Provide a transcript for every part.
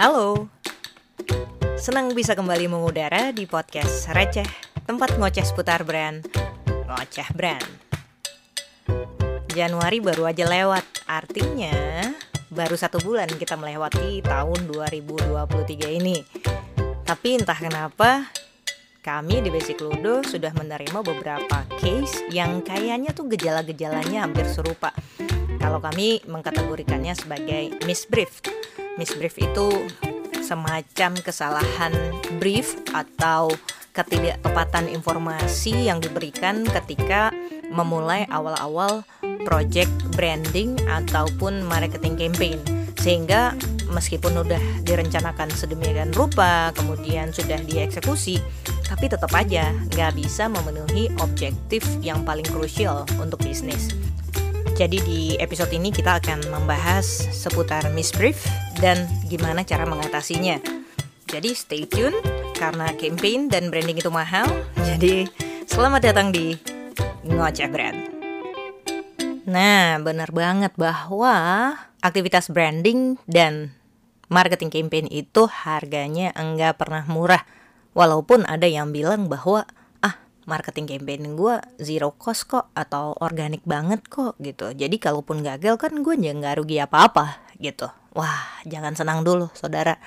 Halo, senang bisa kembali mengudara di podcast Receh, tempat ngoceh seputar brand, Ngoceh Brand. Januari baru aja lewat, artinya baru 1 bulan kita melewati tahun 2023 ini. Tapi entah kenapa, kami di Basic Ludo sudah menerima beberapa case yang kayaknya tuh gejala-gejalanya hampir serupa. Kalau kami mengkategorikannya sebagai misbrief. Misbrief itu semacam kesalahan brief atau ketidaktepatan informasi yang diberikan ketika memulai awal-awal project branding ataupun marketing campaign, sehingga meskipun udah direncanakan sedemikian rupa, kemudian sudah dieksekusi, tapi tetap aja nggak bisa memenuhi objektif yang paling krusial untuk bisnis. Jadi di episode ini kita akan membahas seputar misbrief dan gimana cara mengatasinya. Jadi stay tune, karena campaign dan branding itu mahal. Jadi selamat datang di Ngoceh Brand. Nah, benar banget bahwa aktivitas branding dan marketing campaign itu harganya enggak pernah murah. Walaupun ada yang bilang bahwa marketing campaign gue zero cost kok, atau organik banget kok gitu. Jadi kalaupun gagal kan gue nggak rugi apa-apa gitu. Wah, jangan senang dulu saudara.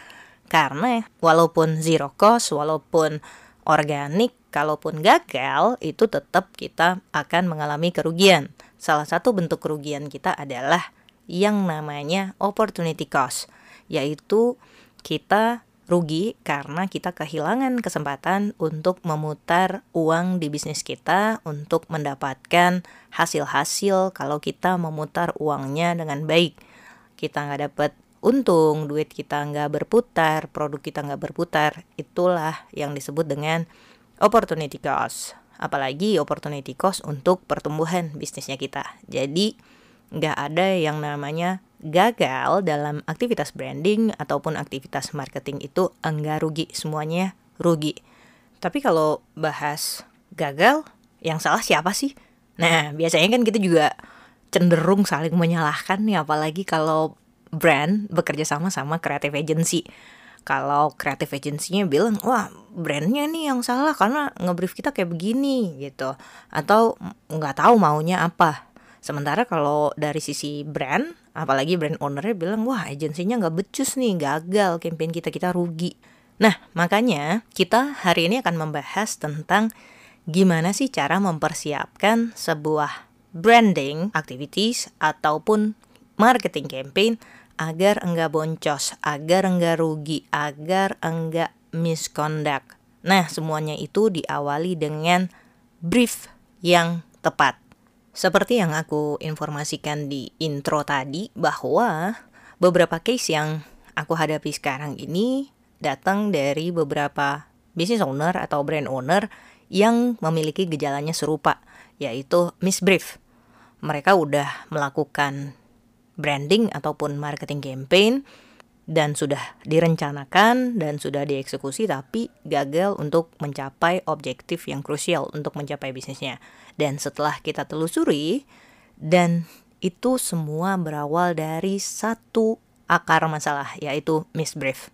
Karena walaupun zero cost, walaupun organik, kalaupun gagal itu tetap kita akan mengalami kerugian. Salah satu bentuk kerugian kita adalah yang namanya opportunity cost, yaitu kita rugi karena kita kehilangan kesempatan untuk memutar uang di bisnis kita, untuk mendapatkan hasil-hasil kalau kita memutar uangnya dengan baik. Kita nggak dapat untung, duit kita nggak berputar, produk kita nggak berputar. Itulah yang disebut dengan opportunity cost. Apalagi opportunity cost untuk pertumbuhan bisnisnya kita. Jadi nggak ada yang namanya gagal dalam aktivitas branding ataupun aktivitas marketing itu enggak rugi, semuanya rugi. Tapi kalau bahas gagal, yang salah siapa sih? Nah, biasanya kan kita juga cenderung saling menyalahkan nih, apalagi kalau brand bekerja sama creative agency. Kalau creative agency-nya bilang, wah brandnya nih yang salah karena ngebrief kita kayak begini gitu, atau nggak tahu maunya apa. Sementara kalau dari sisi brand, apalagi brand ownernya bilang, wah agensinya nggak becus nih, gagal campaign kita rugi. Nah, makanya kita hari ini akan membahas tentang gimana sih cara mempersiapkan sebuah branding activities ataupun marketing campaign agar enggak boncos, agar enggak rugi, agar enggak misconduct. Nah, semuanya itu diawali dengan brief yang tepat. Seperti yang aku informasikan di intro tadi, bahwa beberapa case yang aku hadapi sekarang ini datang dari beberapa business owner atau brand owner yang memiliki gejalanya serupa, yaitu misbrief. Mereka udah melakukan branding ataupun marketing campaign dan sudah direncanakan dan sudah dieksekusi, tapi gagal untuk mencapai objektif yang krusial untuk mencapai bisnisnya. Dan setelah kita telusuri, dan itu semua berawal dari satu akar masalah, yaitu misbrief.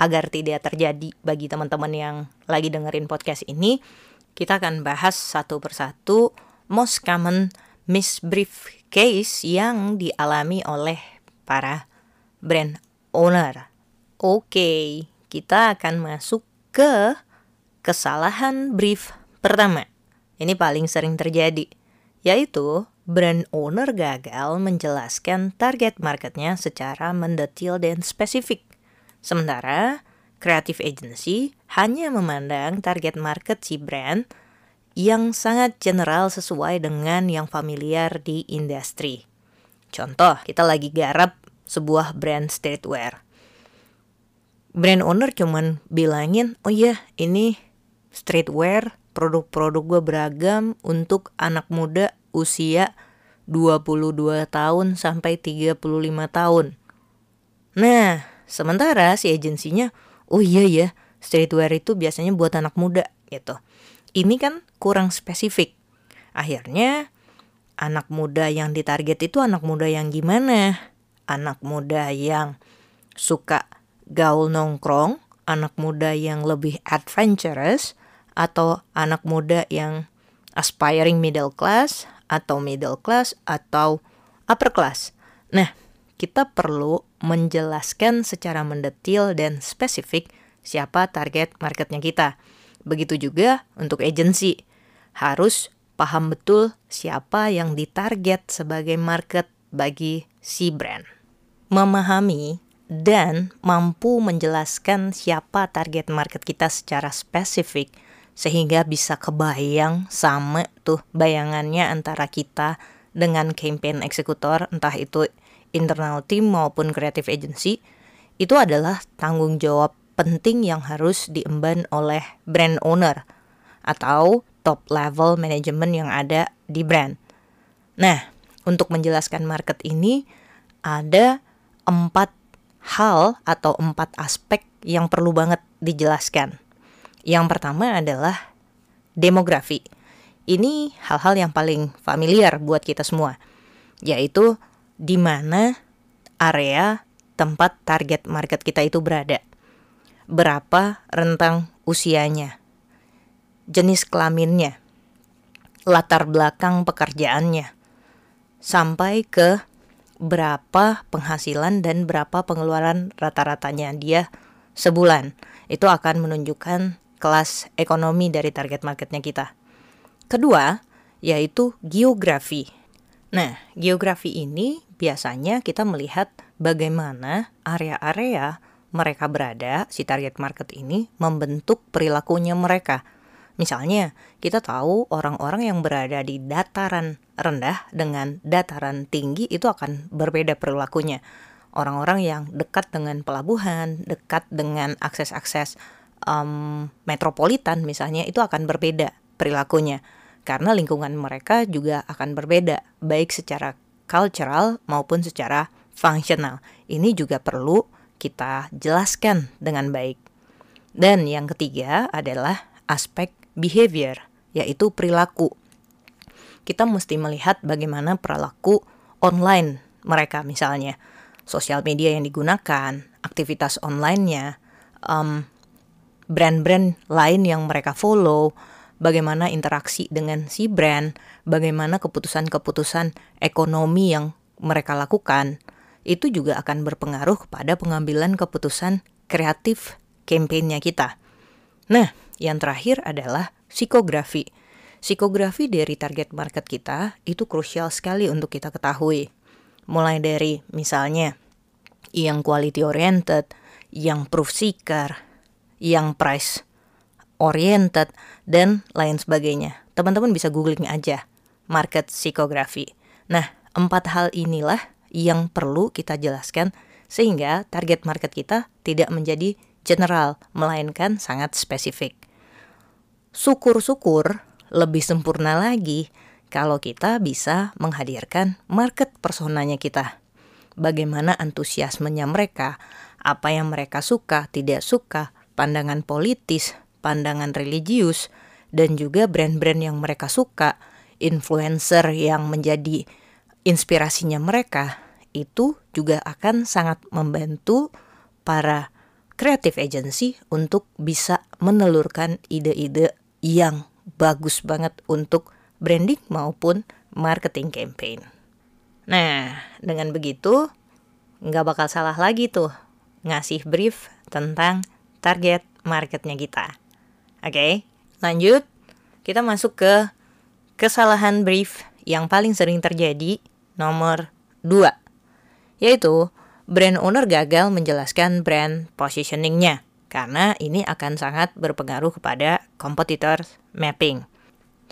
Agar tidak terjadi bagi teman-teman yang lagi dengerin podcast ini, kita akan bahas satu persatu most common misbrief case yang dialami oleh para brand owner. Oke, kita akan masuk ke kesalahan brief pertama. Ini paling sering terjadi, yaitu brand owner gagal menjelaskan target marketnya secara mendetil dan spesifik. Sementara creative agency hanya memandang target market si brand yang sangat general sesuai dengan yang familiar di industri. Contoh, kita lagi garap sebuah brand streetwear. Brand owner cuman bilangin, oh iya ini streetwear, produk-produk gue beragam untuk anak muda usia 22 tahun sampai 35 tahun. Nah, sementara si agensinya, oh iya ya streetwear itu biasanya buat anak muda gitu. Ini kan kurang spesifik. Akhirnya anak muda yang ditarget itu anak muda yang gimana? Anak muda yang suka gaul nongkrong, anak muda yang lebih adventurous, atau anak muda yang aspiring middle class, atau upper class. Nah, kita perlu menjelaskan secara mendetil dan spesifik siapa target marketnya kita. Begitu juga untuk agensi. Harus paham betul siapa yang ditarget sebagai market bagi si brand. Memahami dan mampu menjelaskan siapa target market kita secara spesifik sehingga bisa kebayang sama tuh bayangannya antara kita dengan campaign eksekutor, entah itu internal team maupun creative agency, itu adalah tanggung jawab penting yang harus diemban oleh brand owner atau top level management yang ada di brand. Nah, untuk menjelaskan market ini ada 4 hal atau 4 aspek yang perlu banget dijelaskan. Yang pertama adalah demografi. Ini hal-hal yang paling familiar buat kita semua, yaitu di mana area tempat target market kita itu berada, berapa rentang usianya, jenis kelaminnya, latar belakang pekerjaannya, sampai ke berapa penghasilan dan berapa pengeluaran rata-ratanya dia sebulan. Itu akan menunjukkan kelas ekonomi dari target marketnya kita. Kedua, yaitu geografi. Nah, geografi ini biasanya kita melihat bagaimana area-area mereka berada, si target market ini membentuk perilakunya mereka. Misalnya, kita tahu orang-orang yang berada di dataran rendah dengan dataran tinggi itu akan berbeda perilakunya. Orang-orang yang dekat dengan pelabuhan, dekat dengan akses-akses metropolitan misalnya, itu akan berbeda perilakunya. Karena lingkungan mereka juga akan berbeda, baik secara cultural maupun secara fungsional. Ini juga perlu kita jelaskan dengan baik. Dan yang ketiga adalah aspek behavior, yaitu perilaku. Kita mesti melihat bagaimana perilaku online mereka, misalnya sosial media yang digunakan, aktivitas online-nya, brand-brand lain yang mereka follow, bagaimana interaksi dengan si brand, bagaimana keputusan-keputusan ekonomi yang mereka lakukan, itu juga akan berpengaruh kepada pengambilan keputusan kreatif kampanye kita. Nah, yang terakhir adalah psikografi. Psikografi dari target market kita itu krusial sekali untuk kita ketahui. Mulai dari misalnya yang quality oriented, yang proof seeker, yang price oriented, dan lain sebagainya. Teman-teman bisa googling aja market psikografi. Nah, 4 hal inilah yang perlu kita jelaskan sehingga target market kita tidak menjadi general, melainkan sangat spesifik. Syukur-syukur lebih sempurna lagi kalau kita bisa menghadirkan market personanya kita. Bagaimana antusiasmenya mereka, apa yang mereka suka, tidak suka, pandangan politis, pandangan religius, dan juga brand-brand yang mereka suka, influencer yang menjadi inspirasinya mereka, itu juga akan sangat membantu para creative agency untuk bisa menelurkan ide-ide yang bagus banget untuk branding maupun marketing campaign. Nah, dengan begitu nggak bakal salah lagi tuh ngasih brief tentang target marketnya kita. Oke, lanjut. Kita masuk ke kesalahan brief yang paling sering terjadi, nomor 2. Yaitu, brand owner gagal menjelaskan brand positioningnya. Karena ini akan sangat berpengaruh kepada competitor mapping.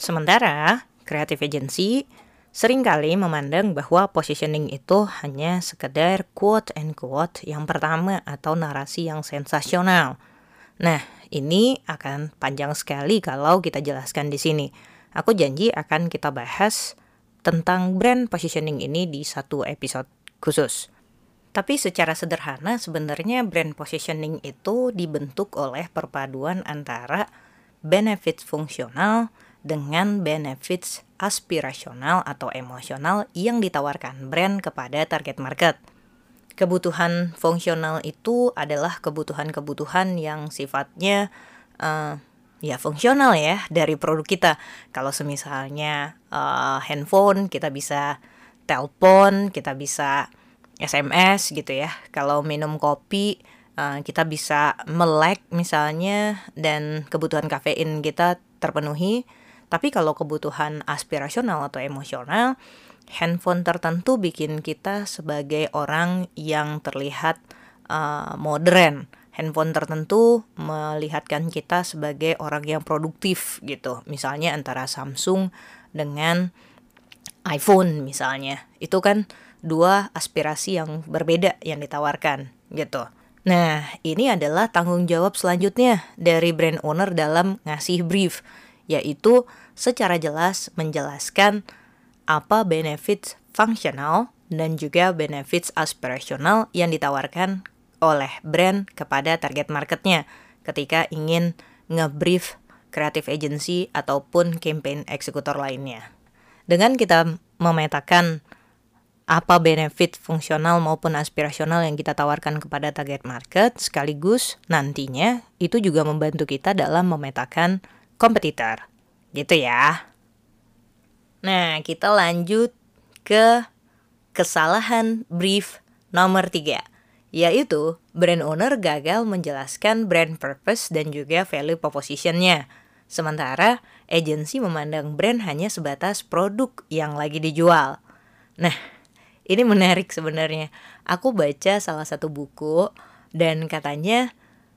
Sementara, creative agency seringkali memandang bahwa positioning itu hanya sekedar quote and quote yang pertama atau narasi yang sensasional. Nah, ini akan panjang sekali kalau kita jelaskan di sini. Aku janji akan kita bahas tentang brand positioning ini di satu episode khusus. Tapi secara sederhana sebenarnya brand positioning itu dibentuk oleh perpaduan antara benefits fungsional dengan benefits aspirasional atau emosional yang ditawarkan brand kepada target market. kebutuhan fungsional itu adalah kebutuhan-kebutuhan yang sifatnya ya fungsional ya dari produk kita. Kalau semisalnya handphone, kita bisa telepon, kita bisa SMS gitu ya. Kalau minum kopi, kita bisa melek misalnya, dan kebutuhan kafein kita terpenuhi. Tapi kalau kebutuhan aspirasional atau emosional, handphone tertentu bikin kita sebagai orang yang terlihat modern. Handphone tertentu melihatkan kita sebagai orang yang produktif gitu. Misalnya antara Samsung dengan iPhone misalnya. Itu kan dua aspirasi yang berbeda yang ditawarkan gitu. Nah, ini adalah tanggung jawab selanjutnya dari brand owner dalam ngasih brief, yaitu secara jelas menjelaskan apa benefits fungsional dan juga benefits aspirasional yang ditawarkan oleh brand kepada target marketnya ketika ingin ngebrief creative agency ataupun campaign eksekutor lainnya. Dengan kita memetakan apa benefit fungsional maupun aspirasional yang kita tawarkan kepada target market, sekaligus nantinya itu juga membantu kita dalam memetakan kompetitor, gitu ya. Nah, kita lanjut ke kesalahan brief nomor 3. Yaitu brand owner gagal menjelaskan brand purpose dan juga value proposition-nya. Sementara agensi memandang brand hanya sebatas produk yang lagi dijual. Nah, ini menarik sebenarnya. Aku baca salah satu buku dan katanya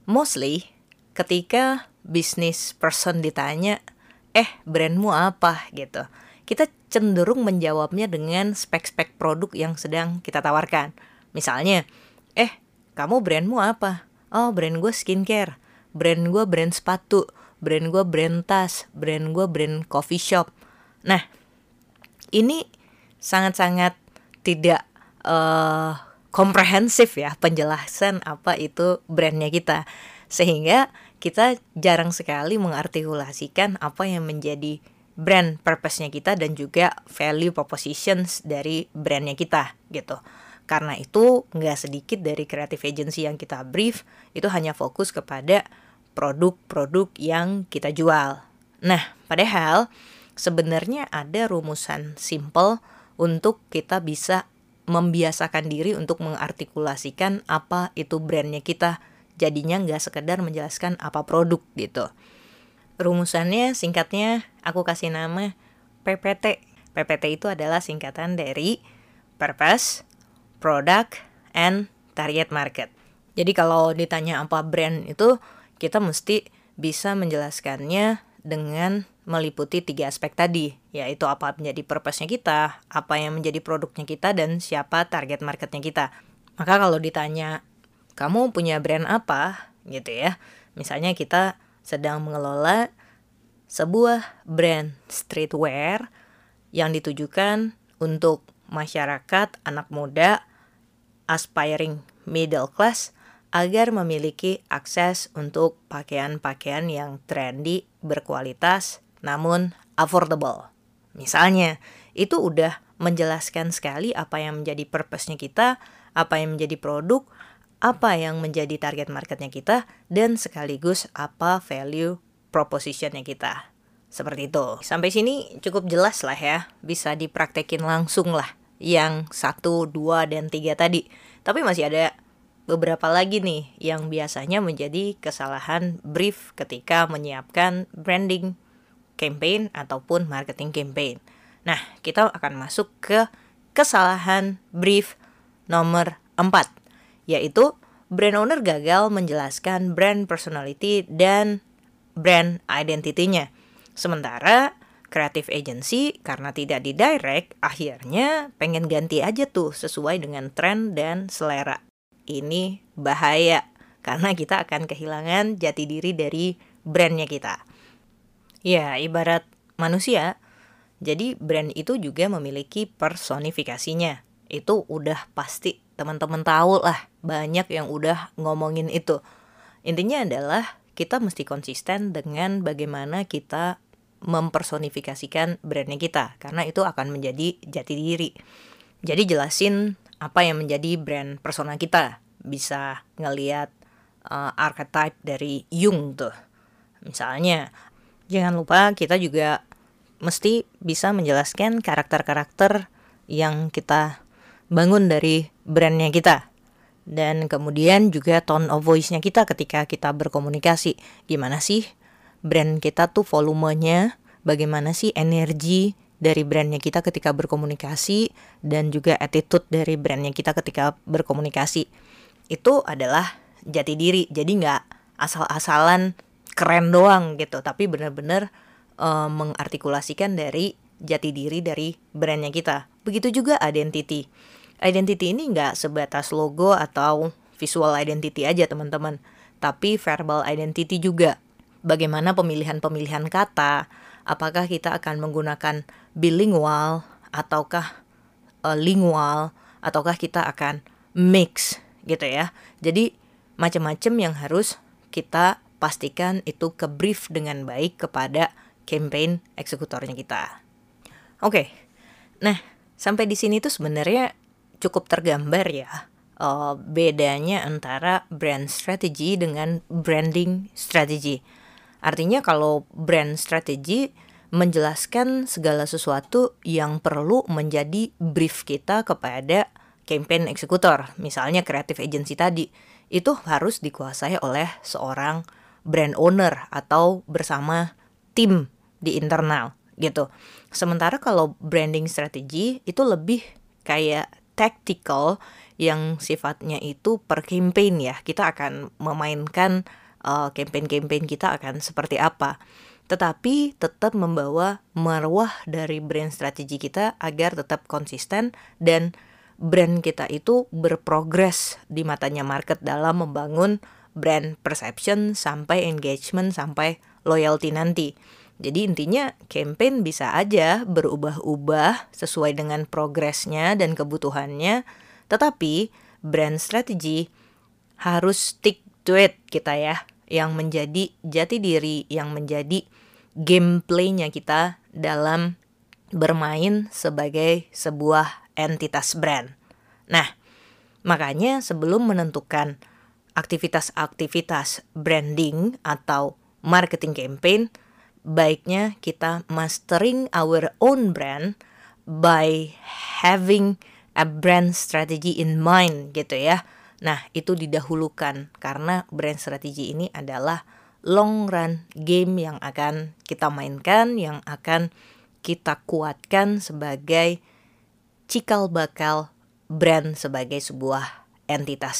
mostly ketika business person ditanya, brandmu apa gitu, kita cenderung menjawabnya dengan spek-spek produk yang sedang kita tawarkan. Misalnya, kamu brandmu apa? Oh, brand gue skincare, brand gue brand sepatu, brand gue brand tas, brand gue brand coffee shop. Nah, ini sangat-sangat tidak komprehensif ya penjelasan apa itu brandnya kita. Sehingga kita jarang sekali mengartikulasikan apa yang menjadi brand purpose-nya kita dan juga value propositions dari brandnya kita gitu. Karena itu nggak sedikit dari creative agency yang kita brief itu hanya fokus kepada produk-produk yang kita jual. Nah, padahal sebenarnya ada rumusan simple untuk kita bisa membiasakan diri untuk mengartikulasikan apa itu brandnya kita. Jadinya nggak sekedar menjelaskan apa produk gitu. Rumusannya singkatnya aku kasih nama PPT. PPT itu adalah singkatan dari Purpose, Product, and Target Market. Jadi kalau ditanya apa brand itu, kita mesti bisa menjelaskannya dengan meliputi 3 aspek tadi, yaitu apa menjadi purpose-nya kita, apa yang menjadi produknya kita, dan siapa target market-nya kita. Maka kalau ditanya, kamu punya brand apa? Gitu ya. Misalnya kita sedang mengelola sebuah brand streetwear yang ditujukan untuk masyarakat anak muda aspiring middle class agar memiliki akses untuk pakaian-pakaian yang trendy, berkualitas, namun affordable. Misalnya, itu udah menjelaskan sekali apa yang menjadi purpose-nya kita, apa yang menjadi produk, apa yang menjadi target market-nya kita, dan sekaligus apa value proposition-nya kita. Seperti itu. Sampai sini cukup jelas lah ya, bisa dipraktekin langsung lah yang 1, 2, dan 3 tadi. Tapi masih ada beberapa lagi nih yang biasanya menjadi kesalahan brief ketika menyiapkan branding campaign ataupun marketing campaign. Nah, kita akan masuk ke kesalahan brief nomor 4, yaitu brand owner gagal menjelaskan brand personality dan brand identity-nya. Sementara creative agency karena tidak didirect, akhirnya pengen ganti aja tuh sesuai dengan tren dan selera. Ini bahaya karena kita akan kehilangan jati diri dari brandnya kita. Ya, ibarat manusia, jadi brand itu juga memiliki personifikasinya. Itu udah pasti teman-teman tahu lah, banyak yang udah ngomongin itu. Intinya adalah kita mesti konsisten dengan bagaimana kita mempersonifikasikan brandnya kita, karena itu akan menjadi jati diri. Jadi jelasin apa yang menjadi brand persona kita. Bisa ngelihat archetype dari Jung tuh. Misalnya, jangan lupa kita juga mesti bisa menjelaskan karakter-karakter yang kita bangun dari brandnya kita. Dan kemudian juga tone of voice-nya kita ketika kita berkomunikasi. Gimana sih brand kita tuh volumenya, bagaimana sih energi dari brandnya kita ketika berkomunikasi, dan juga attitude dari brandnya kita ketika berkomunikasi. Itu adalah jati diri. Jadi nggak asal-asalan keren doang gitu, tapi benar-benar mengartikulasikan dari jati diri dari brandnya kita. Begitu juga identity. Identity ini nggak sebatas logo atau visual identity aja teman-teman, tapi verbal identity juga. Bagaimana pemilihan-pemilihan kata, apakah kita akan menggunakan bilingual, ataukah lingual, ataukah kita akan mix gitu ya. Jadi macam-macam yang harus kita pastikan itu ke-brief dengan baik kepada campaign eksekutornya kita. Oke, nah sampai di sini tuh sebenarnya cukup tergambar ya bedanya antara brand strategy dengan branding strategy. Artinya kalau brand strategy menjelaskan segala sesuatu yang perlu menjadi brief kita kepada campaign eksekutor. Misalnya creative agency tadi, itu harus dikuasai oleh seorang brand owner atau bersama tim di internal gitu. Sementara kalau branding strategy itu lebih kayak tactical yang sifatnya itu per campaign ya. Kita akan memainkan campaign-campaign kita akan seperti apa, tetapi tetap membawa marwah dari brand strategi kita agar tetap konsisten dan brand kita itu berprogres di matanya market dalam membangun brand perception sampai engagement sampai loyalty nanti. Jadi intinya campaign bisa aja berubah-ubah sesuai dengan progresnya dan kebutuhannya, tetapi brand strategi harus stick to it kita ya, yang menjadi jati diri, yang menjadi gameplaynya kita dalam bermain sebagai sebuah entitas brand. Nah, makanya sebelum menentukan aktivitas-aktivitas branding atau marketing campaign, baiknya kita mastering our own brand by having a brand strategy in mind gitu ya. Nah, itu didahulukan karena brand strategi ini adalah long run game yang akan kita mainkan, yang akan kita kuatkan sebagai cikal bakal brand sebagai sebuah entitas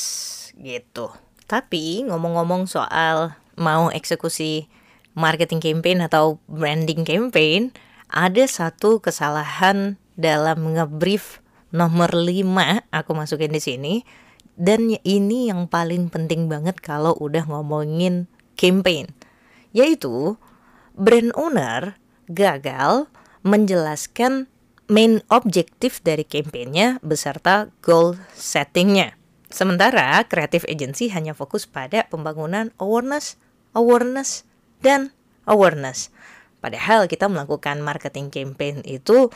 gitu. Tapi ngomong-ngomong soal mau eksekusi marketing campaign atau branding campaign, ada satu kesalahan dalam ngebrief nomor 5 aku masukin di sini. Dan ini yang paling penting banget kalau udah ngomongin campaign, yaitu brand owner gagal menjelaskan main objektif dari campaignnya beserta goal settingnya. Sementara creative agency hanya fokus pada pembangunan awareness, awareness, dan awareness. Padahal kita melakukan marketing campaign itu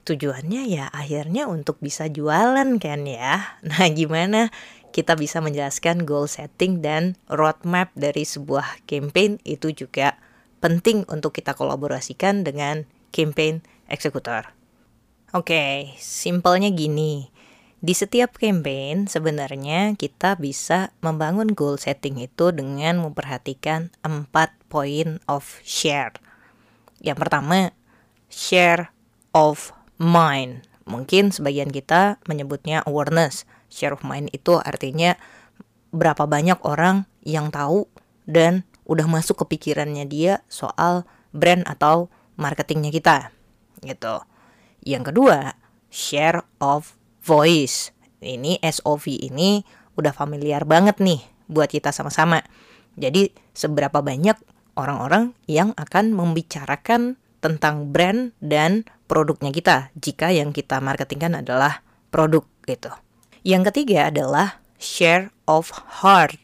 tujuannya ya akhirnya untuk bisa jualan kan ya. Nah, gimana kita bisa menjelaskan goal setting dan roadmap dari sebuah campaign itu juga penting untuk kita kolaborasikan dengan campaign eksekutor. Oke, simpelnya gini. Di setiap campaign sebenarnya kita bisa membangun goal setting itu dengan memperhatikan 4 point of share. Yang pertama, share of mind. Mungkin sebagian kita menyebutnya awareness. Share of mind itu artinya berapa banyak orang yang tahu dan udah masuk ke pikirannya dia soal brand atau marketingnya kita gitu. Yang kedua, share of voice. Ini SOV ini udah familiar banget nih buat kita sama-sama. Jadi seberapa banyak orang-orang yang akan membicarakan tentang brand dan produknya kita jika yang kita marketingkan adalah produk gitu. Yang ketiga adalah share of heart.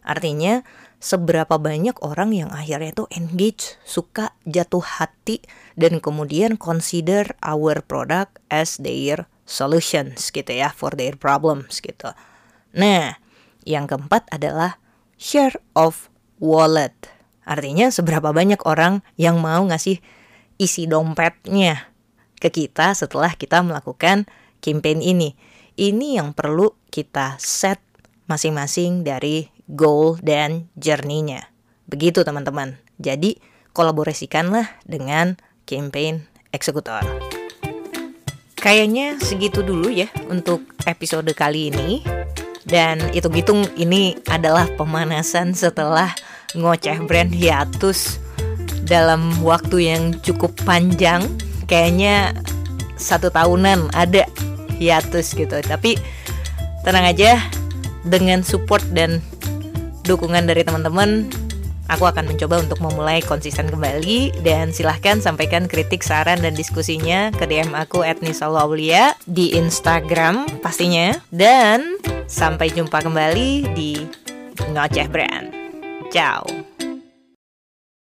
Artinya seberapa banyak orang yang akhirnya itu engage, suka, jatuh hati, dan kemudian consider our product as their solutions gitu ya, for their problems gitu. Nah, yang keempat adalah share of wallet. Artinya seberapa banyak orang yang mau ngasih isi dompetnya ke kita setelah kita melakukan campaign ini. Ini yang perlu kita set masing-masing dari goal dan journey-nya. Begitu teman-teman. Jadi kolaborasikanlah dengan campaign eksekutor. Kayaknya segitu dulu ya untuk episode kali ini. Dan hitung-hitung ini adalah pemanasan setelah Ngoceh Brand hiatus dalam waktu yang cukup panjang. Kayaknya 1 tahunan ada hiatus gitu. Tapi tenang aja, dengan support dan dukungan dari teman-teman, aku akan mencoba untuk memulai konsisten kembali. Dan silahkan sampaikan kritik, saran, dan diskusinya ke DM aku @nisalawlia di Instagram pastinya. Dan sampai jumpa kembali di Ngoceh Brand. Ciao.